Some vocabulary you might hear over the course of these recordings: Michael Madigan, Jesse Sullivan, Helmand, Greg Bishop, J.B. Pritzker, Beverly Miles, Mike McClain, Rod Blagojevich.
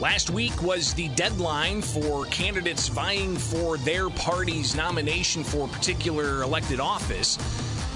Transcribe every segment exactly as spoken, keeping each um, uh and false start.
Last week was the deadline for candidates vying for their party's nomination for a particular elected office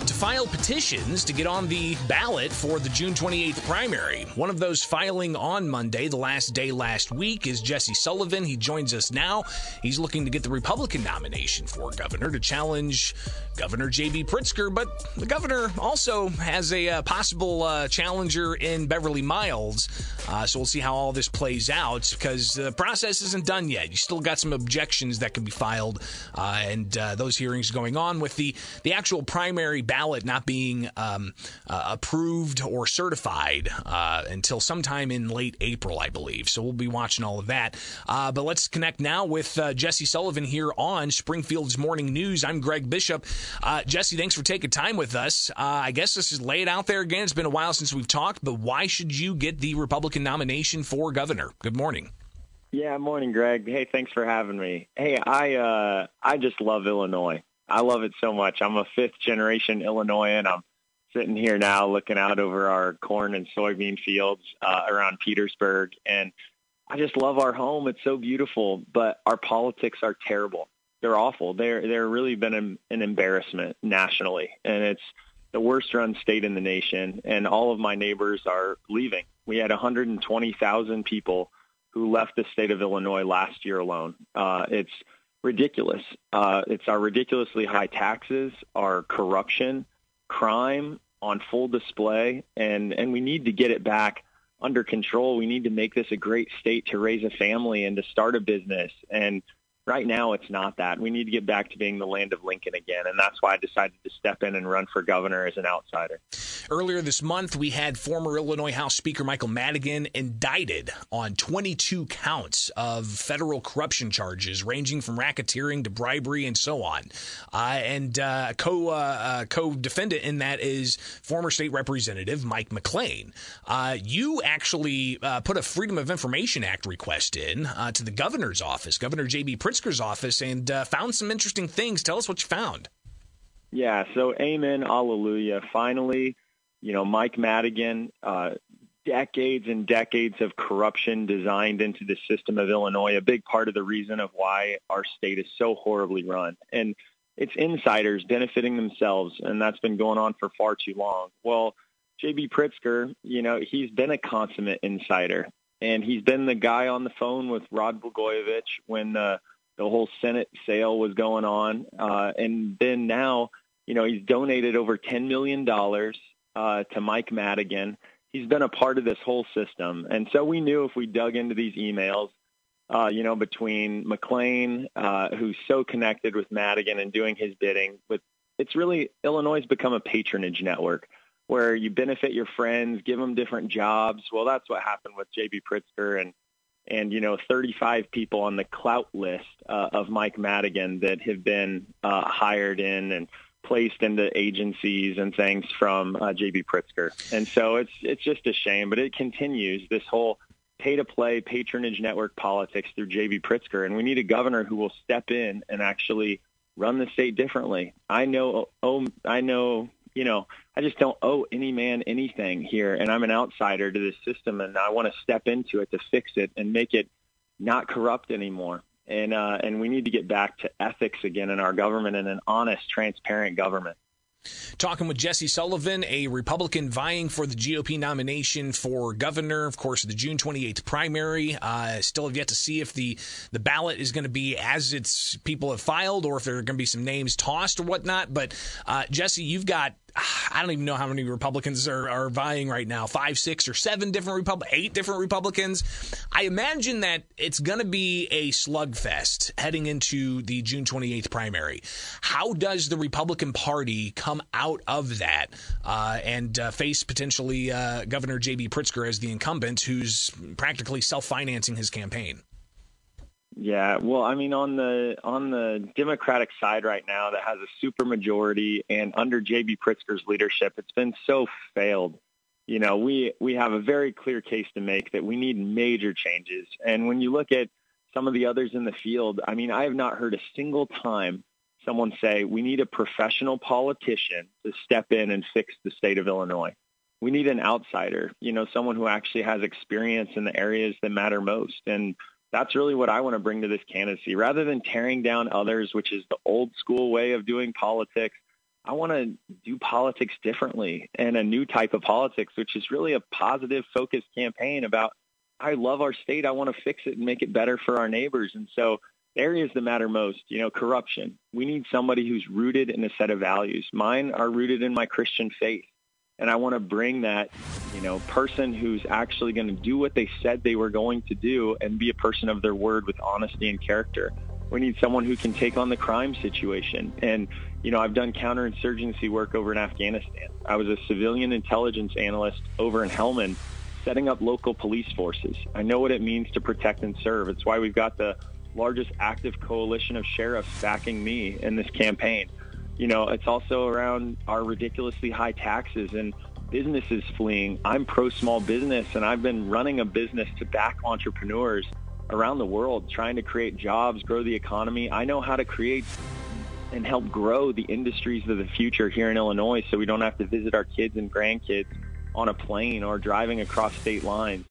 to file petitions to get on the ballot for the June twenty-eighth primary. One of those filing on Monday, the last day last week, is Jesse Sullivan. He joins us now. He's looking to get the Republican nomination for governor to challenge Governor J B. Pritzker, but the governor also has a uh, possible uh, challenger in Beverly Miles. Uh, so we'll see how all this plays out, because the process isn't done yet. You still got some objections that can be filed, uh, and uh, those hearings going on with the, the actual primary ballot. ballot not being um, uh, approved or certified uh, until sometime in late April, I believe. So we'll be watching all of that. Uh, but let's connect now with uh, Jesse Sullivan here on Springfield's Morning News. I'm Greg Bishop. Uh, Jesse, thanks for taking time with us. Uh, I guess this is laid out there again. It's been a while since we've talked, but why should you get the Republican nomination for governor? Good morning. Yeah, morning, Greg. Hey, thanks for having me. Hey, I uh, I just love Illinois. I love it so much. I'm a fifth-generation Illinoisan. I'm sitting here now looking out over our corn and soybean fields uh, around Petersburg, and I just love our home. It's so beautiful, but our politics are terrible. They're awful. They're they're really been an, an embarrassment nationally, and it's the worst-run state in the nation, and all of my neighbors are leaving. We had one hundred twenty thousand people who left the state of Illinois last year alone. Uh, it's ridiculous. Uh, it's our ridiculously high taxes, our corruption, crime on full display, and, and we need to get it back under control. We need to make this a great state to raise a family and to start a business. And right now it's not that. We need to get back to being the land of Lincoln again, and that's why I decided to step in and run for governor as an outsider. Earlier this month, we had former Illinois House Speaker Michael Madigan indicted on twenty-two counts of federal corruption charges, ranging from racketeering to bribery and so on. Uh, and uh, co, uh, uh, co-defendant in that is former state representative Mike McClain. Uh, you actually uh, put a Freedom of Information Act request in uh, to the governor's office, Governor J B. Pritzker's office, and uh, found some interesting things. Tell us what you found. Yeah, so amen, hallelujah. Finally, you know, Mike Madigan, uh, decades and decades of corruption designed into the system of Illinois, a big part of the reason of why our state is so horribly run. And it's insiders benefiting themselves, and that's been going on for far too long. Well, J B. Pritzker, you know, he's been a consummate insider, and he's been the guy on the phone with Rod Blagojevich when the, the whole Senate sale was going on. Uh, and then now, you know, he's donated over ten million dollars. Uh, to Mike Madigan. He's been a part of this whole system. And so we knew if we dug into these emails, uh, you know, between McClain, uh, who's so connected with Madigan and doing his bidding, with it's really Illinois has become a patronage network where you benefit your friends, give them different jobs. Well, that's what happened with J B. Pritzker and, and you know, thirty-five people on the clout list uh, of Mike Madigan that have been uh, hired in and placed into agencies and things from uh, J B. Pritzker. And so it's it's just a shame, but it continues this whole pay-to-play patronage network politics through J B. Pritzker. And we need a governor who will step in and actually run the state differently. I know, oh, I know, you know, I just don't owe any man anything here. And I'm an outsider to this system, and I want to step into it to fix it and make it not corrupt anymore. And uh, and we need to get back to ethics again in our government and an honest, transparent government. Talking with Jesse Sullivan, a Republican vying for the G O P nomination for governor. Of course, the June twenty-eighth primary. Uh, still have yet to see if the, the ballot is going to be as its people have filed or if there are going to be some names tossed or whatnot. But, uh, Jesse, you've got, I don't even know how many Republicans are, are vying right now, five, six, or seven different Republicans, eight different Republicans. I imagine that it's going to be a slugfest heading into the June twenty-eighth primary. How does the Republican Party come out of that uh, and uh, face potentially uh, Governor J B. Pritzker as the incumbent who's practically self-financing his campaign? Yeah, well, I mean, on the on the Democratic side right now that has a supermajority and under J B. Pritzker's leadership, it's been so failed. You know, we, we have a very clear case to make that we need major changes. And when you look at some of the others in the field, I mean, I have not heard a single time someone say we need a professional politician to step in and fix the state of Illinois. we need an outsider, you know, someone who actually has experience in the areas that matter most. And that's really what I want to bring to this candidacy. Rather than tearing down others, which is the old school way of doing politics, I want to do politics differently and a new type of politics, which is really a positive focused campaign about, I love our state. I want to fix it and make it better for our neighbors. And so areas that matter most, you know, corruption. We need somebody who's rooted in a set of values. Mine are rooted in my Christian faith. And I want to bring that, you know, person who's actually going to do what they said they were going to do and be a person of their word with honesty and character. We need someone who can take on the crime situation. And, you know, I've done counterinsurgency work over in Afghanistan. I was a civilian intelligence analyst over in Helmand, setting up local police forces. I know what it means to protect and serve. It's why we've got the largest active coalition of sheriffs backing me in this campaign. You know, it's also around our ridiculously high taxes and businesses fleeing. I'm pro small business, and I've been running a business to back entrepreneurs around the world, trying to create jobs, grow the economy. I know how to create and help grow the industries of the future here in Illinois so we don't have to visit our kids and grandkids on a plane or driving across state lines.